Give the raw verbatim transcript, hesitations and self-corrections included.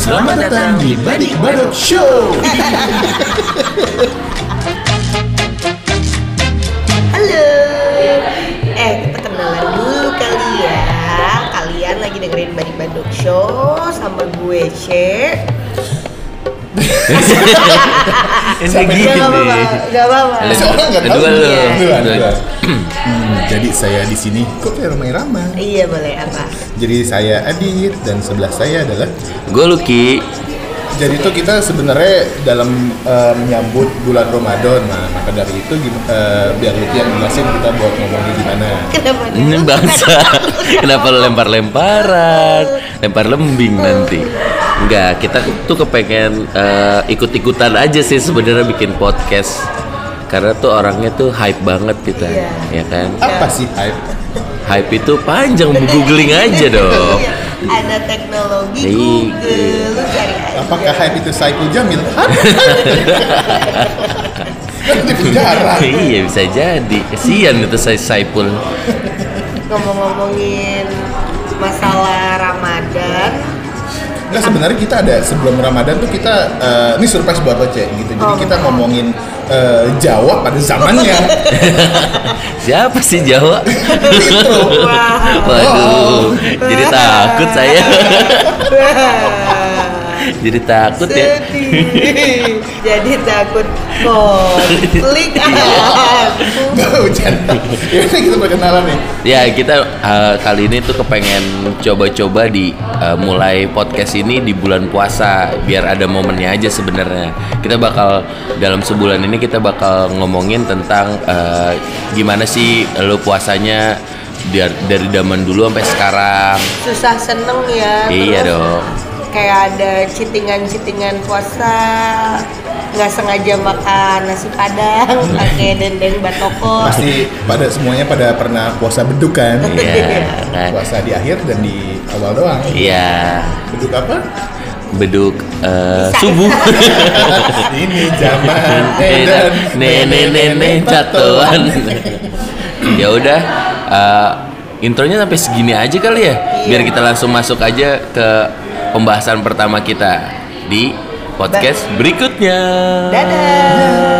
Selamat datang di Badik Badok Show. Halo. Eh, kita kenalan dulu kali ya. Kalian lagi dengerin Badik Badok Show sama gue, C. Sampai gak apa-apa, gak apa-apa. Seorang gak tahu. Jadi saya di sini kok kayak ramai-ramai. Iya boleh apa? Jadi saya Adit dan sebelah saya adalah gue, Lucky. Jadi itu kita sebenarnya dalam uh, menyambut bulan Ramadan, nah maka dari itu uh, biar Lucky yang jelasin kita buat ngomongnya gimana. Kenapa? Ini bangsa. Kenapa lempar-lemparan, lempar lembing nanti? Enggak, kita tuh kepengen uh, ikut-ikutan aja sih sebenarnya bikin podcast. Karena tuh orangnya tuh hype banget kita, yeah. Ya kan? Apa sih hype? Hype itu panjang, googling aja dong. Ada teknologi Google, lu cari aja. Apakah hype itu Saiful Jamil? Iya bisa jadi, kesian itu Saiful. Ngomong-ngomongin masalah Ramadan. Nggak, sebenarnya kita ada sebelum Ramadan tuh kita uh, ini surprise buat Oce gitu. Jadi oh, kita ngomongin uh, Jawa pada zamannya. Siapa sih Jawa? Itu. Wow. Waduh. Jadi takut saya. Jadi takut ya. Jadi takut konflik. Bau jantan. Kita berkenalan nih. Ya kita uh, kali ini tuh kepengen coba-coba di uh, mulai podcast ini di bulan puasa biar ada momennya aja sebenarnya. Kita bakal dalam sebulan ini kita bakal ngomongin tentang uh, gimana sih lo puasanya dari, dari zaman dulu sampai sekarang. Susah seneng ya. Iya dong. Kayak ada citingan-citingan puasa, nggak sengaja makan nasi padang, pakai dendeng batoko. Pasti pada semuanya pada pernah puasa beduk kan? Iya. Kan? Puasa di akhir dan di awal doang. Iya. Beduk apa? Beduk uh, subuh. Ini zaman nenek-nenek jatuhan. Ya udah. Uh, intronya sampai segini aja kali ya. Biar kita langsung masuk aja ke pembahasan pertama kita di podcast berikutnya. Dadah.